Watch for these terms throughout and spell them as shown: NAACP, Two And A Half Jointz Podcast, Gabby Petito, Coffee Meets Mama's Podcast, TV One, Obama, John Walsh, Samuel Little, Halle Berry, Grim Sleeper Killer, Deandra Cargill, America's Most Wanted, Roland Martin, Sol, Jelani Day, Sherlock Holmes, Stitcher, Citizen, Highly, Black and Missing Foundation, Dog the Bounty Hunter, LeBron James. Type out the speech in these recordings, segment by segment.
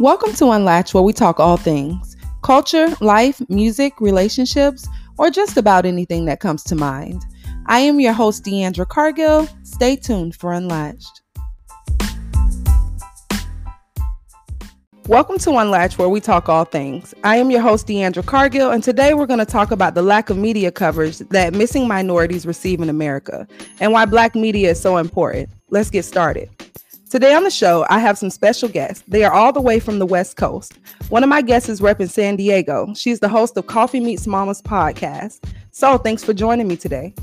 Welcome to Unlatched, where we talk all things culture, life, music, relationships, or just about anything that comes to mind. I am your host, Deandra Cargill. Stay tuned for Unlatched. Welcome to Unlatched, where we talk all things. I am your host, Deandra Cargill, and today we're going to talk about the lack of media coverage that missing minorities receive in America and why Black media is so important. Let's get started. Today on the show, I have some special guests. They are all the way from the West Coast. One of my guests is repping San Diego. She's the host of Coffee Meets Mama's Podcast. So thanks for joining me today.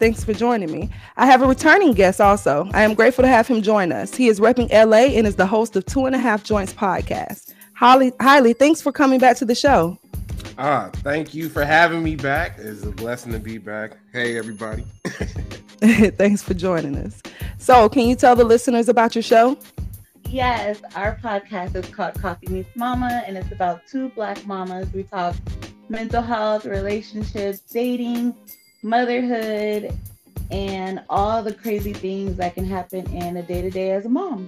Thanks for joining me. I have a returning guest also. I am grateful to have him join us. He is repping LA and is the host of 2 and a Half Jointz Podcast. Halle, thanks for coming back to the show. Thank you for having me back. It's a blessing to be back. Hey, everybody. Thanks for joining us. So can you tell the listeners about your show? Yes, our podcast is called Coffee Meets Mama, and it's about two Black mamas. We talk mental health, relationships, dating, motherhood, and all the crazy things that can happen in a day-to-day as a mom.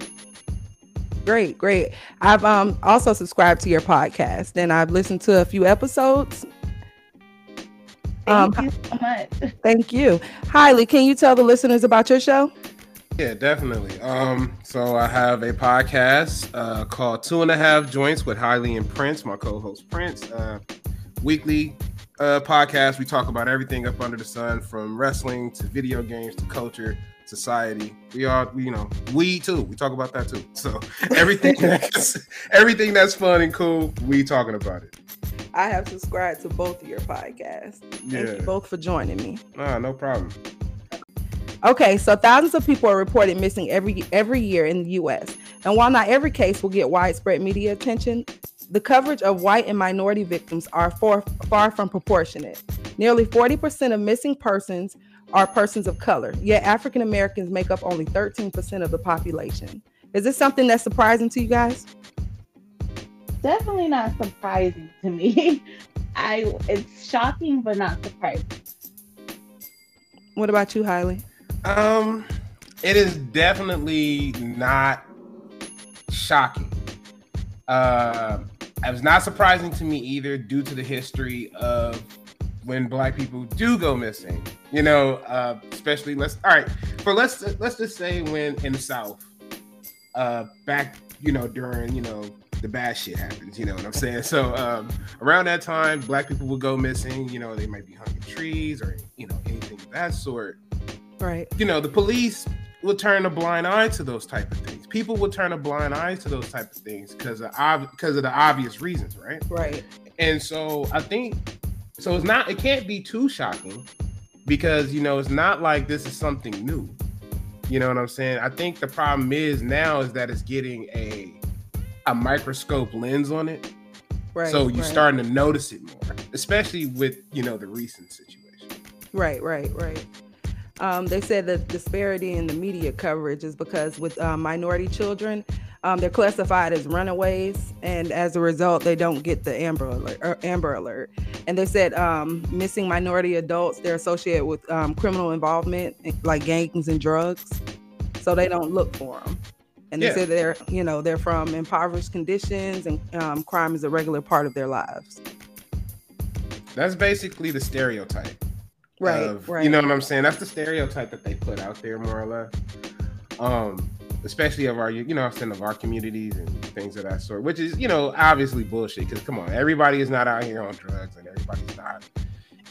Great. I've also subscribed to your podcast, and I've listened to a few episodes. Thank you so much. Thank you. Halle, can you tell the listeners about your show? Yeah, definitely. So I have a podcast called 2 and a Half Jointz with Halle and Prince, my co-host Prince. Weekly podcast. We talk about everything up under the sun, from wrestling to video games to culture, society. We talk about that too. So everything that's fun and cool, we talking about it. I have subscribed to both of your podcasts. Thank you both for joining me. No problem. Okay, so thousands of people are reported missing every year in the U.S. And while not every case will get widespread media attention, the coverage of white and minority victims are far from proportionate. Nearly 40% of missing persons are persons of color, yet African Americans make up only 13% of the population. Is this something that's surprising to you guys? Definitely not surprising to me. It's shocking, but not surprising. What about you, Halle? It is definitely not shocking. It was not surprising to me either, due to the history of when Black people do go missing. Especially let's just say when in the South, back during the bad shit happens. You know what I'm saying? So around that time, Black people would go missing. They might be hunting trees or anything of that sort. Right. The police will turn a blind eye to those type of things. People will turn a blind eye to those type of things because of the obvious reasons, right? Right. And so I think so. It's not. It can't be too shocking because it's not like this is something new. You know what I'm saying? I think the problem is now is that it's getting a microscope lens on it. Right. So you're starting to notice it more, especially with the recent situation. Right. They said the disparity in the media coverage is because with minority children, they're classified as runaways, and as a result, they don't get the Amber Alert. And they said missing minority adults, they're associated with criminal involvement, like gangs and drugs, so they don't look for them. And they said they're from impoverished conditions, and crime is a regular part of their lives. That's basically the stereotype. Right. You know what I'm saying? That's the stereotype that they put out there, more or less. Especially of our, of our communities and things of that sort, which is, obviously bullshit. Because come on, everybody is not out here on drugs, and everybody's not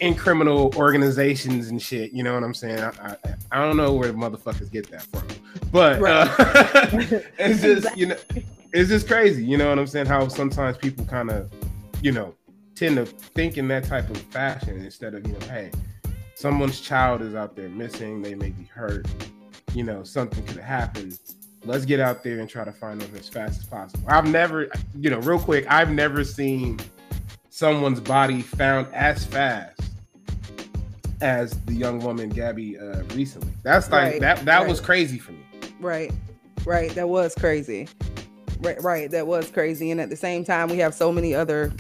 in criminal organizations and shit. You know what I'm saying? I don't know where motherfuckers get that from, but it's just it's just crazy. You know what I'm saying? How sometimes people kind of, tend to think in that type of fashion instead of, hey. Someone's child is out there missing. They may be hurt. Something could happen. Let's get out there and try to find them as fast as possible. I've never, real quick, I've never seen someone's body found as fast as the young woman, Gabby, recently. That's like, that was crazy for me. Right. That was crazy. Right. That was crazy. And at the same time, we have so many other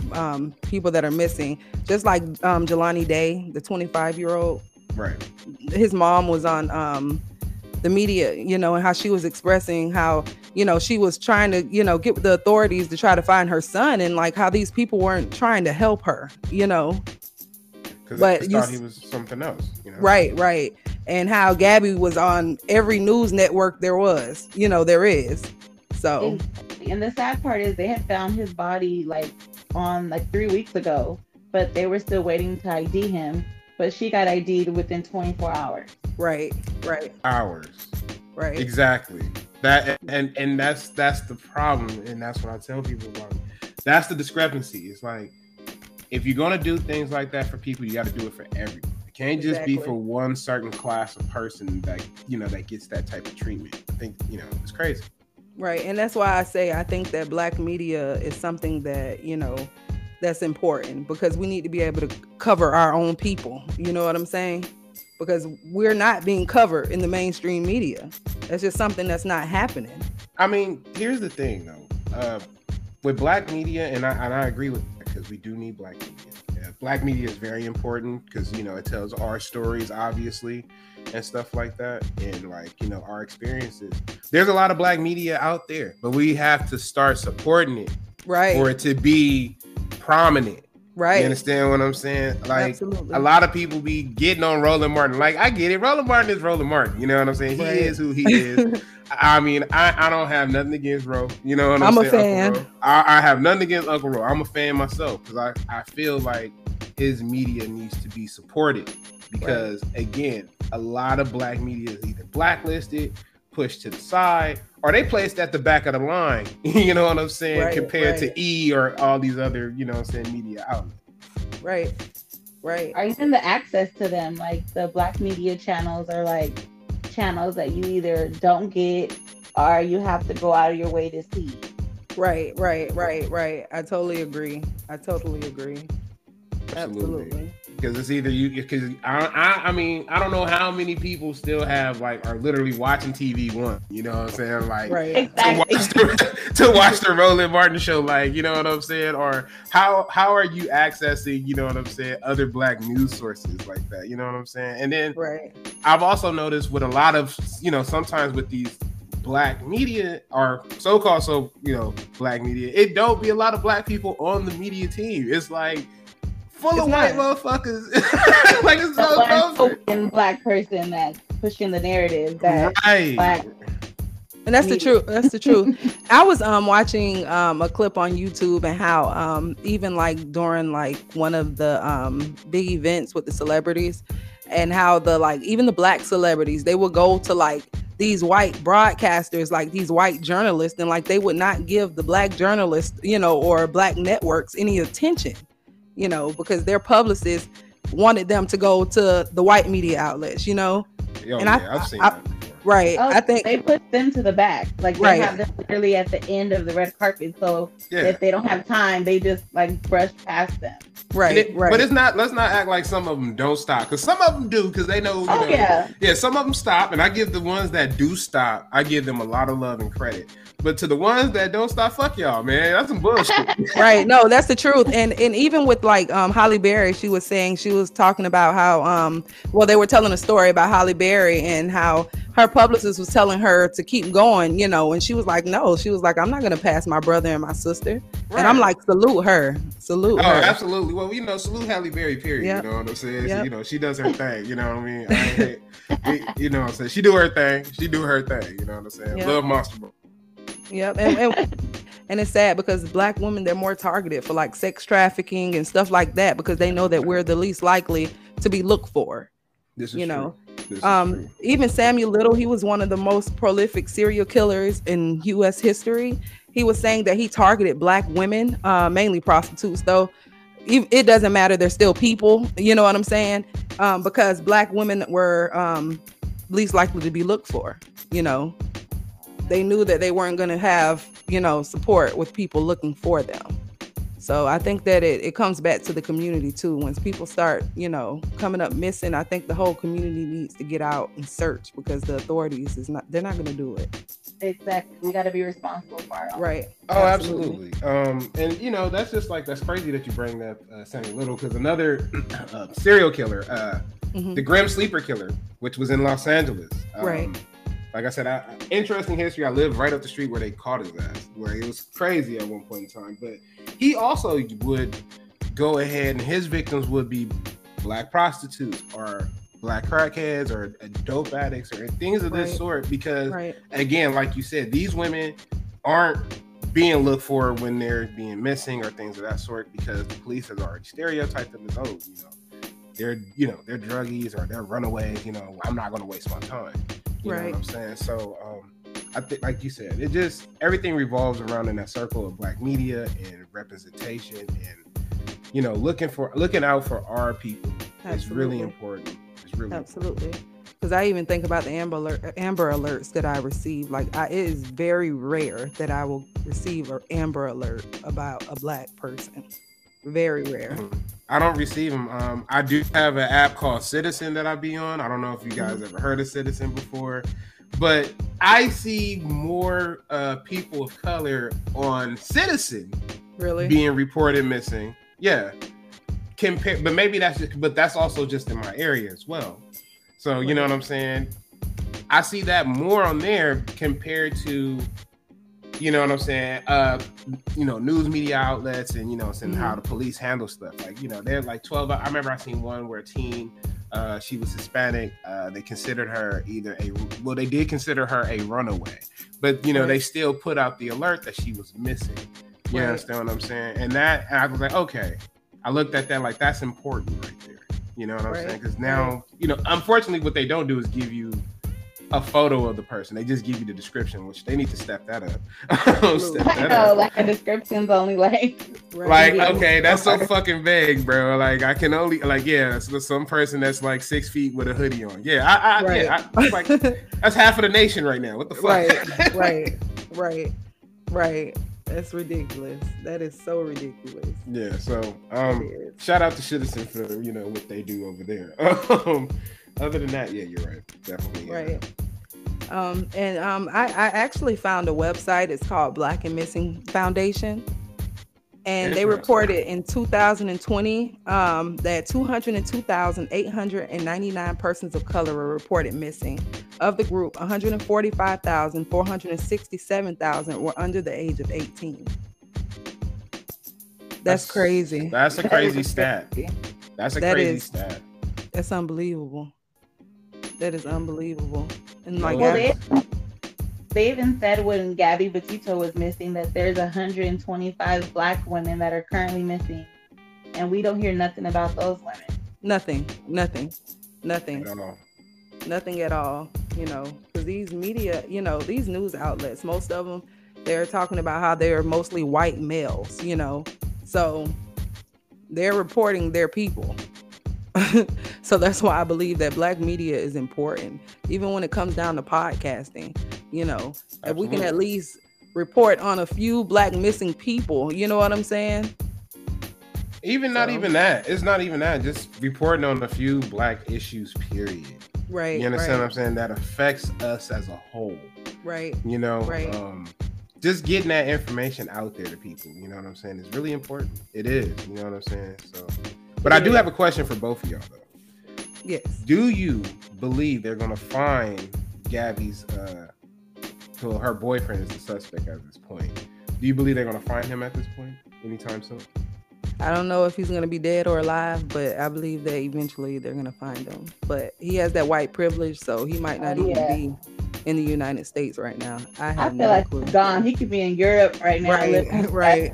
people that are missing. Just like Jelani Day, the 25-year-old. Right. His mom was on the media, you know, and how she was expressing how, you know, she was trying to, you know, get with the authorities to try to find her son, and like how these people weren't trying to help her, you know. But they thought he was something else, you know? Right, right. And how Gabby was on every news network there was, you know, there is. So. And the sad part is they had found his body like 3 weeks ago, but they were still waiting to ID him. But she got ID'd within 24 hours. Right, right. Hours. Right. Exactly. That and that's the problem, and that's what I tell people about. That's the discrepancy. It's like, if you're going to do things like that for people, you got to do it for everyone. It can't just be for one certain class of person that, you know, that gets that type of treatment. I think, you know, it's crazy. Right. And that's why I say I think that Black media is something that, you know, that's important, because we need to be able to cover our own people. You know what I'm saying? Because we're not being covered in the mainstream media. That's just something that's not happening. I mean, here's the thing, though. With Black media, and I agree with, because we do need Black media. Yeah, Black media is very important because, you know, it tells our stories, obviously, and stuff like that, and like, you know, our experiences. There's a lot of Black media out there, but we have to start supporting it, right, for it to be prominent. Right. You understand what I'm saying? Like, absolutely. A lot of people be getting on Roland Martin. Like, I get it. Roland Martin is Roland Martin. You know what I'm saying? Right. He is who he is. I mean, I don't have nothing against Ro. You know what I'm saying? I'm a fan. I have nothing against Uncle Ro. I'm a fan myself, because I feel like his media needs to be supported, because, right, again, a lot of Black media is either blacklisted, pushed to the side, or they placed at the back of the line, you know what I'm saying, right, compared, right, to E or all these other, you know what I'm saying, media outlets. Right, right. Or even the access to them, like the Black media channels are like channels that you either don't get or you have to go out of your way to see. Right, right, right, right. I totally agree. I totally agree. Absolutely. Because it's either you, because I mean, I don't know how many people still have, like, are literally watching TV One, you know what I'm saying? Like, right, exactly, to watch the Roland Martin show, like, you know what I'm saying? Or how are you accessing, you know what I'm saying, other Black news sources like that, you know what I'm saying? And then, right, I've also noticed with a lot of, you know, sometimes with these Black media, or so-called, so, you know, Black media, it don't be a lot of Black people on the media team. It's like, Full of white motherfuckers. Like, it's so open Black person that's pushing the narrative that, right, Black. And that's the truth. That's the truth. I was watching a clip on YouTube, and how even like during like one of the big events with the celebrities, and how the, like, even the Black celebrities, they would go to like these white broadcasters, like these white journalists, and like they would not give the Black journalists, you know, or Black networks any attention. You know, because their publicists wanted them to go to the white media outlets, you know? Oh, and yeah, I've seen that before. Right. Oh, I think they put them to the back. Like, they, right, have them literally at the end of the red carpet. So, yeah, if they don't have time, they just like brush past them. Right, right. But it's not, let's not act like some of them don't stop. Because some of them do, because they know. You know, yeah. Yeah, some of them stop. And I give the ones that do stop, I give them a lot of love and credit. But to the ones that don't stop, fuck y'all, man. That's some bullshit. Right. No, that's the truth. And even with like Halle Berry, she was saying, she was talking about how, well, they were telling a story about Halle Berry and how her publicist was telling her to keep going, you know, and she was like, no, she was like, I'm not going to pass my brother and my sister. Right. And I'm like, salute her. Salute her. Absolutely. Well, you know, salute Halle Berry, period. Yep. You know what I'm saying? Yep. You know, she does her thing. You know what I mean? You know what I'm saying? She do her thing. She do her thing. You know what I'm saying? Yep. Love Monster Boy. Yep. And it's sad because Black women, they're more targeted for like sex trafficking and stuff like that, because they know that we're the least likely to be looked for. This is, you know, true. Even Samuel Little, he was one of the most prolific serial killers in U.S. history. He was saying that he targeted Black women, mainly prostitutes, though. It doesn't matter. They're still people. You know what I'm saying? Because Black women were least likely to be looked for, you know. They knew that they weren't going to have, you know, support with people looking for them. So I think that it comes back to the community too. Once people start, you know, coming up missing, I think the whole community needs to get out and search, because the authorities they're not going to do it. Exactly. We got to be responsible for our own. Right. Oh, absolutely. And you know, that's just like, that's crazy that you bring up Samuel Little, because another serial killer, the Grim Sleeper Killer, which was in Los Angeles. Right. Like I said, interesting history. I live right up the street where they caught his ass, where it was crazy at one point in time. But he also would go ahead, and his victims would be black prostitutes or black crackheads or dope addicts or things of this sort. Because, again, like you said, these women aren't being looked for when they're being missing or things of that sort, because the police has already stereotyped them as those, you know. They're druggies or they're runaways, you know, I'm not going to waste my time. You know what I'm saying? So I think, like you said, it just, everything revolves around in that circle of black media and representation and, you know, looking out for our people. It's really important. It's really important. Because I even think about the Amber Alerts that I receive. Like, it is very rare that I will receive an Amber Alert about a black person. Very rare. I don't receive them. I do have an app called Citizen that I be on. I don't know if you guys ever heard of Citizen before, but I see more people of color on Citizen being reported missing. Yeah. But maybe that's just, but that's also just in my area as well. So, you know what I'm saying? I see that more on there compared to, you know what I'm saying, you know, news media outlets and, you know, and how the police handle stuff. Like, you know, they're like 12. I remember I seen one where a teen, she was Hispanic. They considered her they did consider her a runaway, but, you know, they still put out the alert that she was missing. You understand what I'm saying? And I was like, okay, I looked at that like that's important right there. You know what I'm saying? Because now, you know, unfortunately, what they don't do is give you a photo of the person. They just give you the description, which they need to step that up. Like a description's only like okay, that's so fucking vague, bro. Like I can only some person that's like 6 feet with a hoodie on. Like that's half of the nation right now. What the fuck? Right. That's ridiculous. That is so ridiculous. Yeah. So, shout out to Citizen for you know what they do over there. Other than that, yeah, you're right. Definitely. Right. I actually found a website. It's called Black and Missing Foundation, and they reported in 2020 that 202,899 persons of color were reported missing. Of the group, 145,467 were under the age of 18. That's crazy. That's a crazy stat. That's a crazy stat. That's unbelievable. That is unbelievable. And like, they even said when Gabby Petito was missing that there's 125 black women that are currently missing, and we don't hear nothing about those women. Nothing. I don't know. Nothing at all, you know, because these media, you know, these news outlets, most of them, they're talking about how they're mostly white males, you know, so they're reporting their people. So that's why I believe that black media is important, even when it comes down to podcasting, you know. Absolutely. If we can at least report on a few black missing people, you know what I'm saying? It's not even that, just reporting on a few black issues, period. Right. You understand what I'm saying? That affects us as a whole. Right. You know, just getting that information out there to people, you know what I'm saying? It's really important. It is, you know what I'm saying? So, but I do have a question for both of y'all, though. Yes. Do you believe they're going to find Gabby's, so her boyfriend is the suspect at this point? Do you believe they're going to find him at this point anytime soon? I don't know if he's going to be dead or alive, but I believe that eventually they're going to find him. But he has that white privilege, so he might not even be in the United States right now. I feel no clue. Gone. He could be in Europe right now. Right.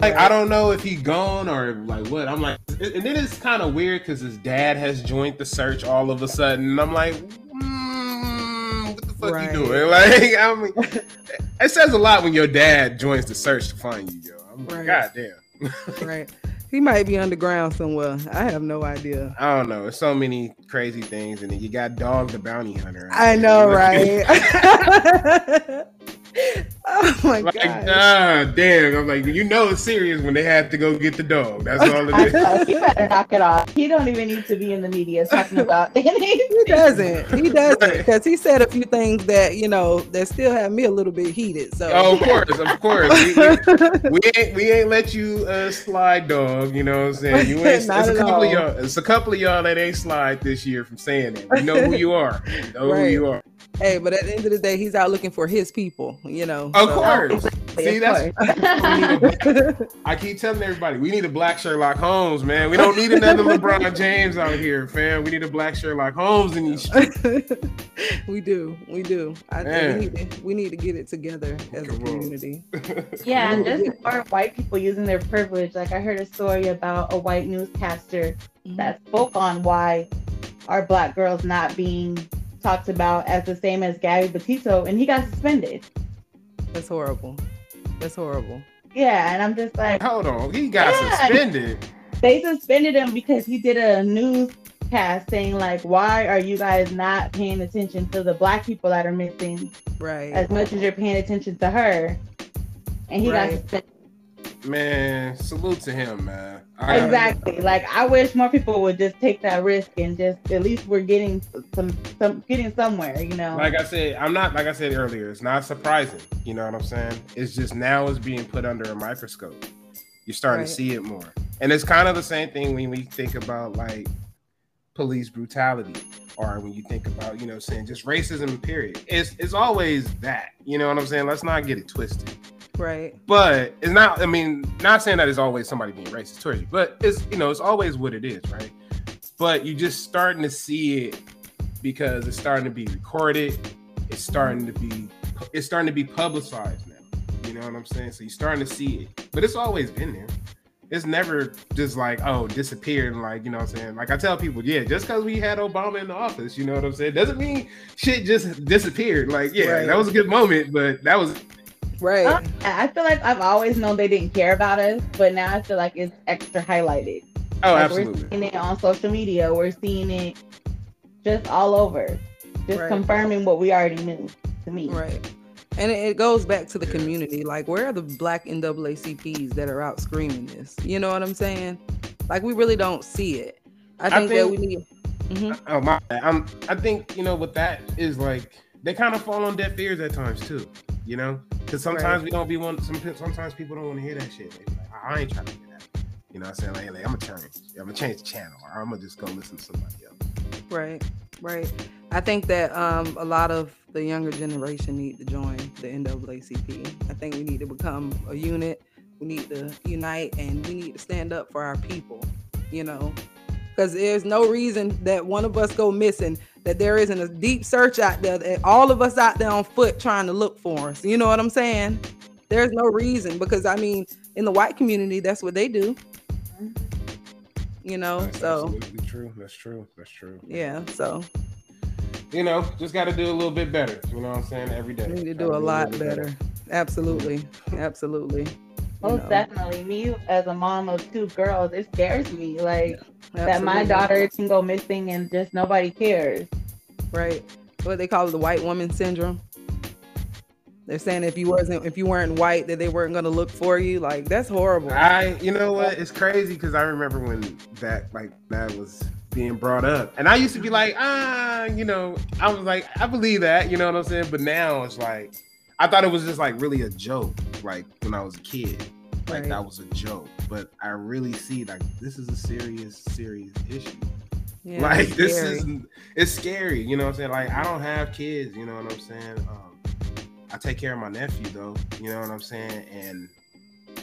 Like, I don't know if he gone or like what. I'm like, and then it's kind of weird because his dad has joined the search all of a sudden. And I'm like, what the fuck you doing? Like, I mean, it says a lot when your dad joins the search to find you, yo. God damn. He might be underground somewhere. I have no idea. I don't know. There's so many crazy things, and then you got Dog the Bounty Hunter. I know, right? Oh my god! Damn! I'm like, you know, it's serious when they have to go get the dog. That's all it is. He better knock it off. He don't even need to be in the media talking about anything. He doesn't, because he said a few things that you know that still have me a little bit heated. So, of course, we ain't let you slide, dog. You know what I'm saying? You ain't. It's a couple of y'all that ain't slide this year from saying that. We know who you are. Hey, but at the end of the day, he's out looking for his people, you know. Of course. See, that's I keep telling everybody, we need a black Sherlock Holmes, man. We don't need another LeBron James out here, fam. We need a black Sherlock Holmes in these streets. We do. I think we need to get it together as a community. Yeah, and just more white people using their privilege. Like, I heard a story about a white newscaster that spoke on why our black girls not being talked about as the same as Gabby Petito, and he got suspended. That's horrible. Yeah, and I'm just like, hold on, he got suspended. They suspended him because he did a newscast saying like, why are you guys not paying attention to the black people that are missing as much as you're paying attention to her? And he got suspended. Man, salute to him, man. Exactly. Like, I wish more people would just take that risk and just, at least we're getting getting somewhere, you know. Like I said, like I said earlier, it's not surprising. You know what I'm saying? It's just now it's being put under a microscope. You're starting to see it more. And it's kind of the same thing when we think about like police brutality, or when you think about, you know, saying just racism, period. It's always that. You know what I'm saying? Let's not get it twisted. Right. But it's not, I mean, not saying that it's always somebody being racist towards you, but it's, you know, it's always what it is, right? But you're just starting to see it because it's starting to be recorded. It's starting to be publicized now. You know what I'm saying? So you're starting to see it, but it's always been there. It's never just like, oh, disappeared. And like, you know what I'm saying? Like I tell people, yeah, just because we had Obama in the office, you know what I'm saying? Doesn't mean shit just disappeared. Like, yeah, that was a good moment, but that was... Right. I feel like I've always known they didn't care about us, but now I feel like it's extra highlighted. Oh, like absolutely. We're seeing it on social media. We're seeing it just all over. Just confirming what we already knew, to me. Right. And it goes back to the community. Like, where are the black NAACPs that are out screaming this? You know what I'm saying? Like, we really don't see it. I think that we need... Mm-hmm. Oh, my bad. I think, you know, with that is like, they kind of fall on deaf ears at times, too. You know? Because sometimes we don't be one. Sometimes people don't want to hear that shit. They be like, I ain't trying to hear that. You know what I'm saying? Like, I'm gonna change the channel, or I'm gonna just go listen to somebody else. Right. I think that a lot of the younger generation need to join the NAACP. I think we need to become a unit. We need to unite, and we need to stand up for our people. You know, because there's no reason that one of us go missing, that there isn't a deep search out there, that all of us out there on foot trying to look for us. You know what I'm saying? There's no reason, because I mean, in the white community, that's what they do. You know, that's so absolutely true. That's true. Yeah, so you know, just got to do a little bit better. You know what I'm saying? Every day, we need to do a lot better. Absolutely. Most definitely. Me as a mom of two girls, it scares me. Like. That my daughter can go missing and just nobody cares. Right. What they call it, the white woman syndrome. They're saying if you weren't white, that they weren't gonna look for you. Like, that's horrible. You know what? It's crazy because I remember when that was being brought up, and I used to be like, you know, I was like, I believe that, you know what I'm saying? But now it's like, I thought it was just like really a joke, like when I was a kid. Like, that was a joke, but I really see, like, this is a serious issue. Yeah, like, it's scary, you know what I'm saying? Like, I don't have kids, you know what I'm saying? I take care of my nephew, though, you know what I'm saying? And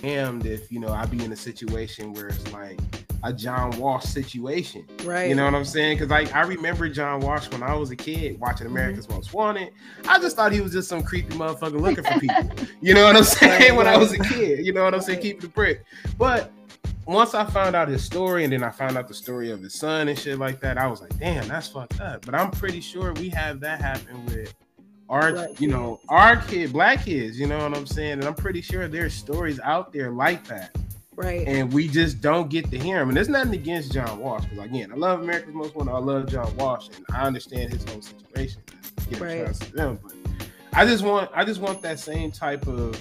damned if, you know, I be in a situation where it's, like, a John Walsh situation. Right. You know what I'm saying? Because, like, I remember John Walsh when I was a kid watching America's Most Wanted. I just thought he was just some creepy motherfucker looking for people. You know what I'm saying? When I was a kid. You know what I'm saying? Keep the brick. But once I found out his story, and then I found out the story of his son and shit like that, I was like, damn, that's fucked up. But I'm pretty sure we have that happen with black kids. You know what I'm saying? And I'm pretty sure there's stories out there like that. Right. And we just don't get to hear him. And there's nothing against John Walsh, because again, I love America's Most Wanted. I love John Walsh, and I understand his whole situation. You know, but I just want that same type of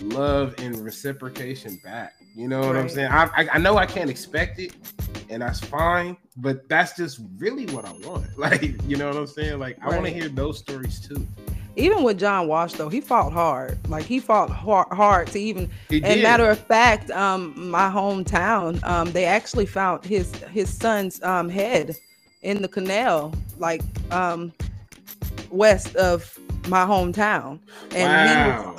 love and reciprocation back. You know what I'm saying? I know I can't expect it, and that's fine. But that's just really what I want. Like, you know what I'm saying? Like, I want to hear those stories too. Even with John Walsh, though, he fought hard. Like, he fought hard to even... And matter of fact, my hometown, they actually found his son's head in the canal. Like, west of my hometown. And wow.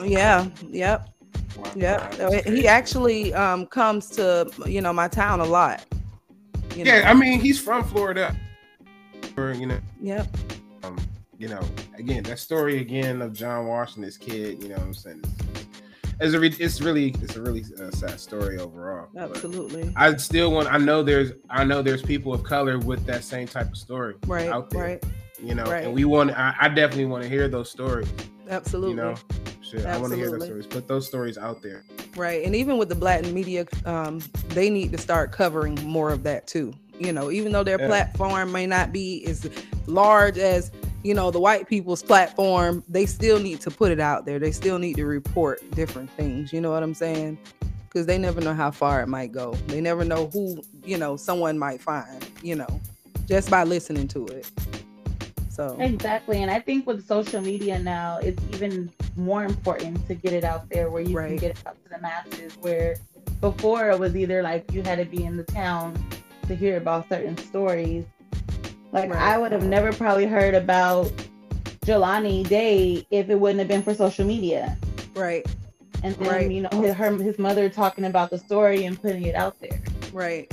Wow. He actually comes to, you know, my town a lot. You know? I mean, he's from Florida. Again, that story again of John Walsh and this kid, you know what I'm saying? It's a really sad story overall. Absolutely. But I know there's people of color with that same type of story out there. Right. You know, and I definitely want to hear those stories. Absolutely. You know, I want to hear those stories. Put those stories out there. Right. And even with the Black media, they need to start covering more of that too. You know, even though their platform may not be as large as, you know, the white people's platform, they still need to put it out there. They still need to report different things. You know what I'm saying? Because they never know how far it might go. They never know who, you know, someone might find, you know, just by listening to it. So exactly. And I think with social media now, it's even more important to get it out there where you can get it out to the masses, where before it was either like you had to be in the town to hear about certain stories. Like I would have never probably heard about Jelani Day if it wouldn't have been for social media. Right. And then, you know, his mother talking about the story and putting it out there. Right.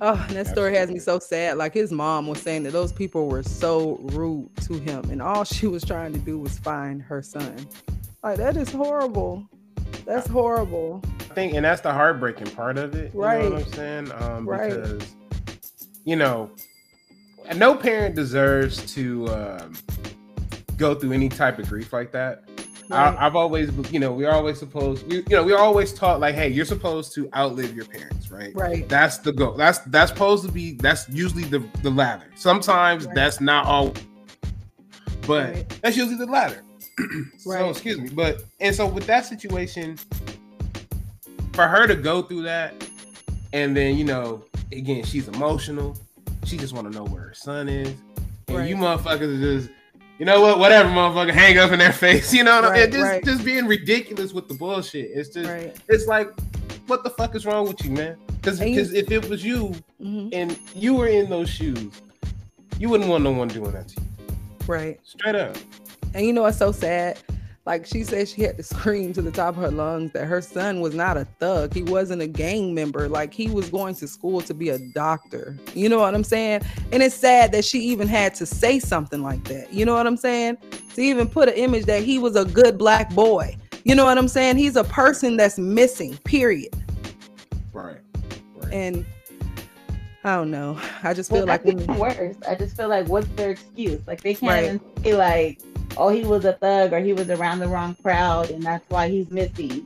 Oh, and that story has me so sad. Like his mom was saying that those people were so rude to him and all she was trying to do was find her son. Like that is horrible. That's horrible. I think, and that's the heartbreaking part of it. Right. You know what I'm saying? Because, you know, no parent deserves to go through any type of grief like that. Right. I've always, you know, we're always taught like, hey, you're supposed to outlive your parents, right? Right. That's the goal. That's supposed to be, that's usually the latter. Sometimes that's not all, but that's usually the latter. So, excuse me. But, and so with that situation, for her to go through that, and then, you know, again, she's emotional. She just want to know where her son is. And you motherfuckers are just, you know what, whatever, motherfucker, hang up in their face. You know what I mean? Just being ridiculous with the bullshit. It's just, it's like, what the fuck is wrong with you, man? Because if it was you and you were in those shoes, you wouldn't want no one doing that to you. Right. Straight up. And you know what's so sad? Like she said, she had to scream to the top of her lungs that her son was not a thug. He wasn't a gang member. Like he was going to school to be a doctor. You know what I'm saying? And it's sad that she even had to say something like that. You know what I'm saying? To even put an image that he was a good black boy. You know what I'm saying? He's a person that's missing, period. Right. And I don't know. I just feel like it's worse. I just feel like what's their excuse? Like they can't even say like, oh, he was a thug or he was around the wrong crowd and that's why he's missing.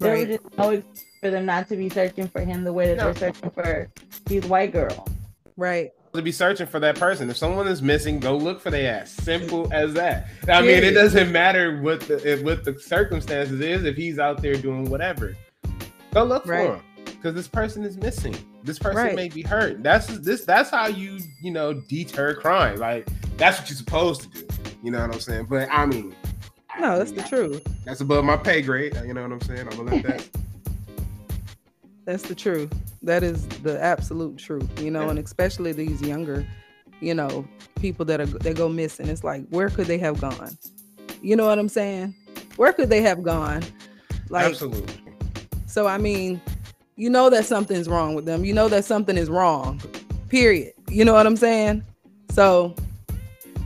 There was just no excuse for them not to be searching for him the way that they're searching for these white girls. Right. To be searching for that person. If someone is missing, go look for their ass. Simple as that. I mean, it doesn't matter what the circumstances is. If he's out there doing whatever, go look for him. Because this person is missing. This person may be hurt. That's how you know, deter crime. Like, that's what you're supposed to do. You know what I'm saying? But I mean, no, that's the truth. That's above my pay grade. You know what I'm saying? I'm gonna let that. That's the truth. That is the absolute truth. You know, and especially these younger, you know, people that go missing. It's like, where could they have gone? You know what I'm saying? Where could they have gone? Like, absolutely. So I mean, you know that something's wrong with them. You know that something is wrong. Period. You know what I'm saying? So.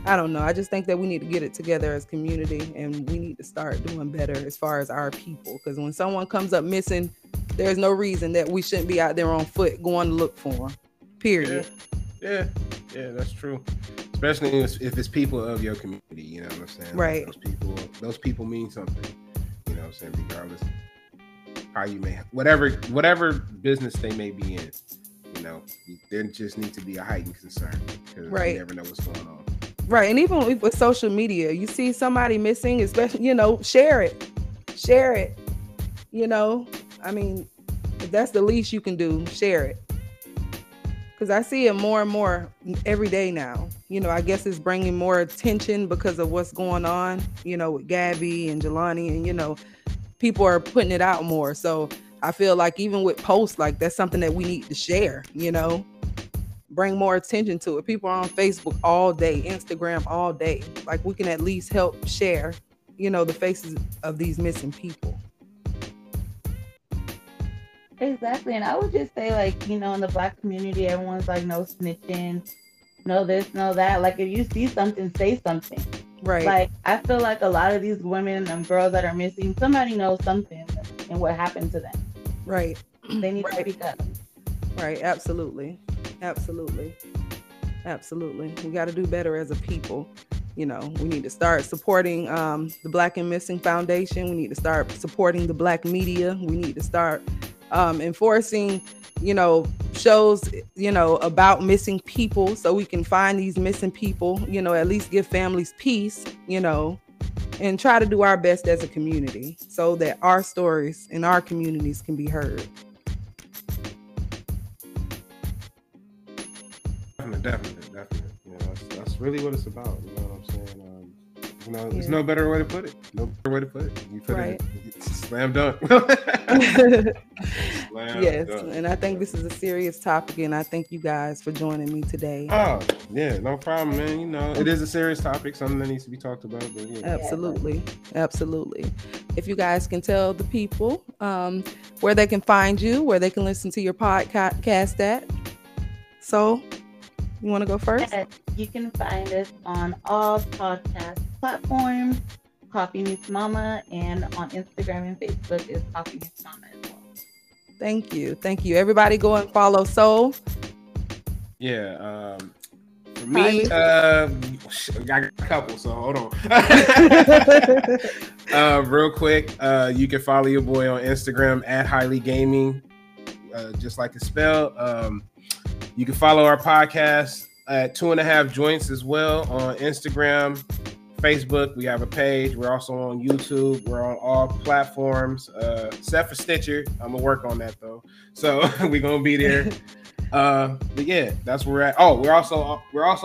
I don't know. I just think that we need to get it together as community and we need to start doing better as far as our people. Because when someone comes up missing, there's no reason that we shouldn't be out there on foot going to look for them. Period. Yeah, that's true. Especially if it's people of your community, you know what I'm saying? Right. Like those people mean something, you know what I'm saying? Regardless of how you may have, whatever business they may be in, you know, there just needs to be a heightened concern because you never know what's going on. Right, and even with social media, you see somebody missing, especially, you know, share it, you know, I mean, if that's the least you can do, share it, because I see it more and more every day now, you know, I guess it's bringing more attention because of what's going on, you know, with Gabby and Jelani, and, you know, people are putting it out more, so I feel like even with posts, like, that's something that we need to share, you know, bring more attention to it. People are on Facebook all day, Instagram all day. Like, we can at least help share, you know, the faces of these missing people. Exactly. And I would just say, like, you know, in the Black community, everyone's like, no snitching, no this, no that. Like, if you see something, say something. Right. Like, I feel like a lot of these women and girls that are missing, somebody knows something and what happened to them. Right. They need to speak up. Right. Absolutely. We got to do better as a people. You know, we need to start supporting the Black and Missing Foundation. We need to start supporting the Black media. We need to start enforcing, you know, shows, you know, about missing people, so we can find these missing people, you know, at least give families peace, you know, and try to do our best as a community so that our stories in our communities can be heard. Definitely. You know, that's really what it's about. You know what I'm saying? You know, there's no better way to put it. You put it, slam dunk. Slam dunk. And I think this is a serious topic, and I thank you guys for joining me today. Oh, yeah, no problem, man. You know, it is a serious topic, something that needs to be talked about. But yeah. Absolutely. If you guys can tell the people where they can find you, where they can listen to your podcast at. So, you want to go first? Yes, you can find us on all podcast platforms, Coffee Meets Mama, and on Instagram and Facebook is Coffee Meets Mama as well. Thank you. Everybody go and follow Soul. Yeah. For me, I got a couple, so hold on. Real quick, you can follow your boy on Instagram at Highly Gaming, just like it's spelled. You can follow our podcast at 2 and a Half Jointz as well on Instagram, Facebook. We have a page. We're also on YouTube. We're on all platforms, except for Stitcher. I'm gonna work on that though. So we're gonna be there. But yeah, that's where we're at. Oh, we also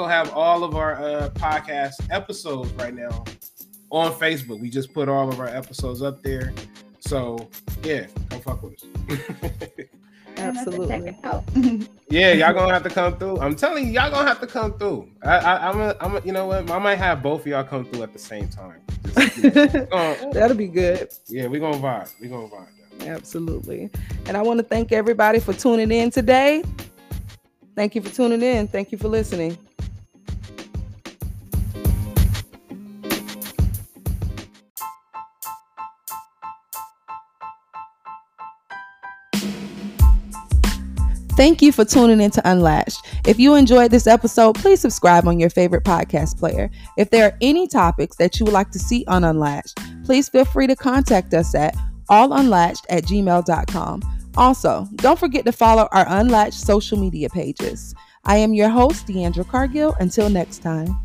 have all of our podcast episodes right now on Facebook. We just put all of our episodes up there. So yeah, come fuck with us. Absolutely. Yeah, y'all gonna have to come through. I'm telling you, y'all gonna have to come through. I'm a, you know what? I might have both of y'all come through at the same time. That'll be good. Yeah, we're gonna vibe. Absolutely. And I want to thank everybody for tuning in today. Thank you for tuning in. Thank you for listening. Thank you for tuning in to Unlatched. If you enjoyed this episode, please subscribe on your favorite podcast player. If there are any topics that you would like to see on Unlatched, please feel free to contact us at allunlatched@gmail.com. Also, don't forget to follow our Unlatched social media pages. I am your host, Deandra Cargill. Until next time.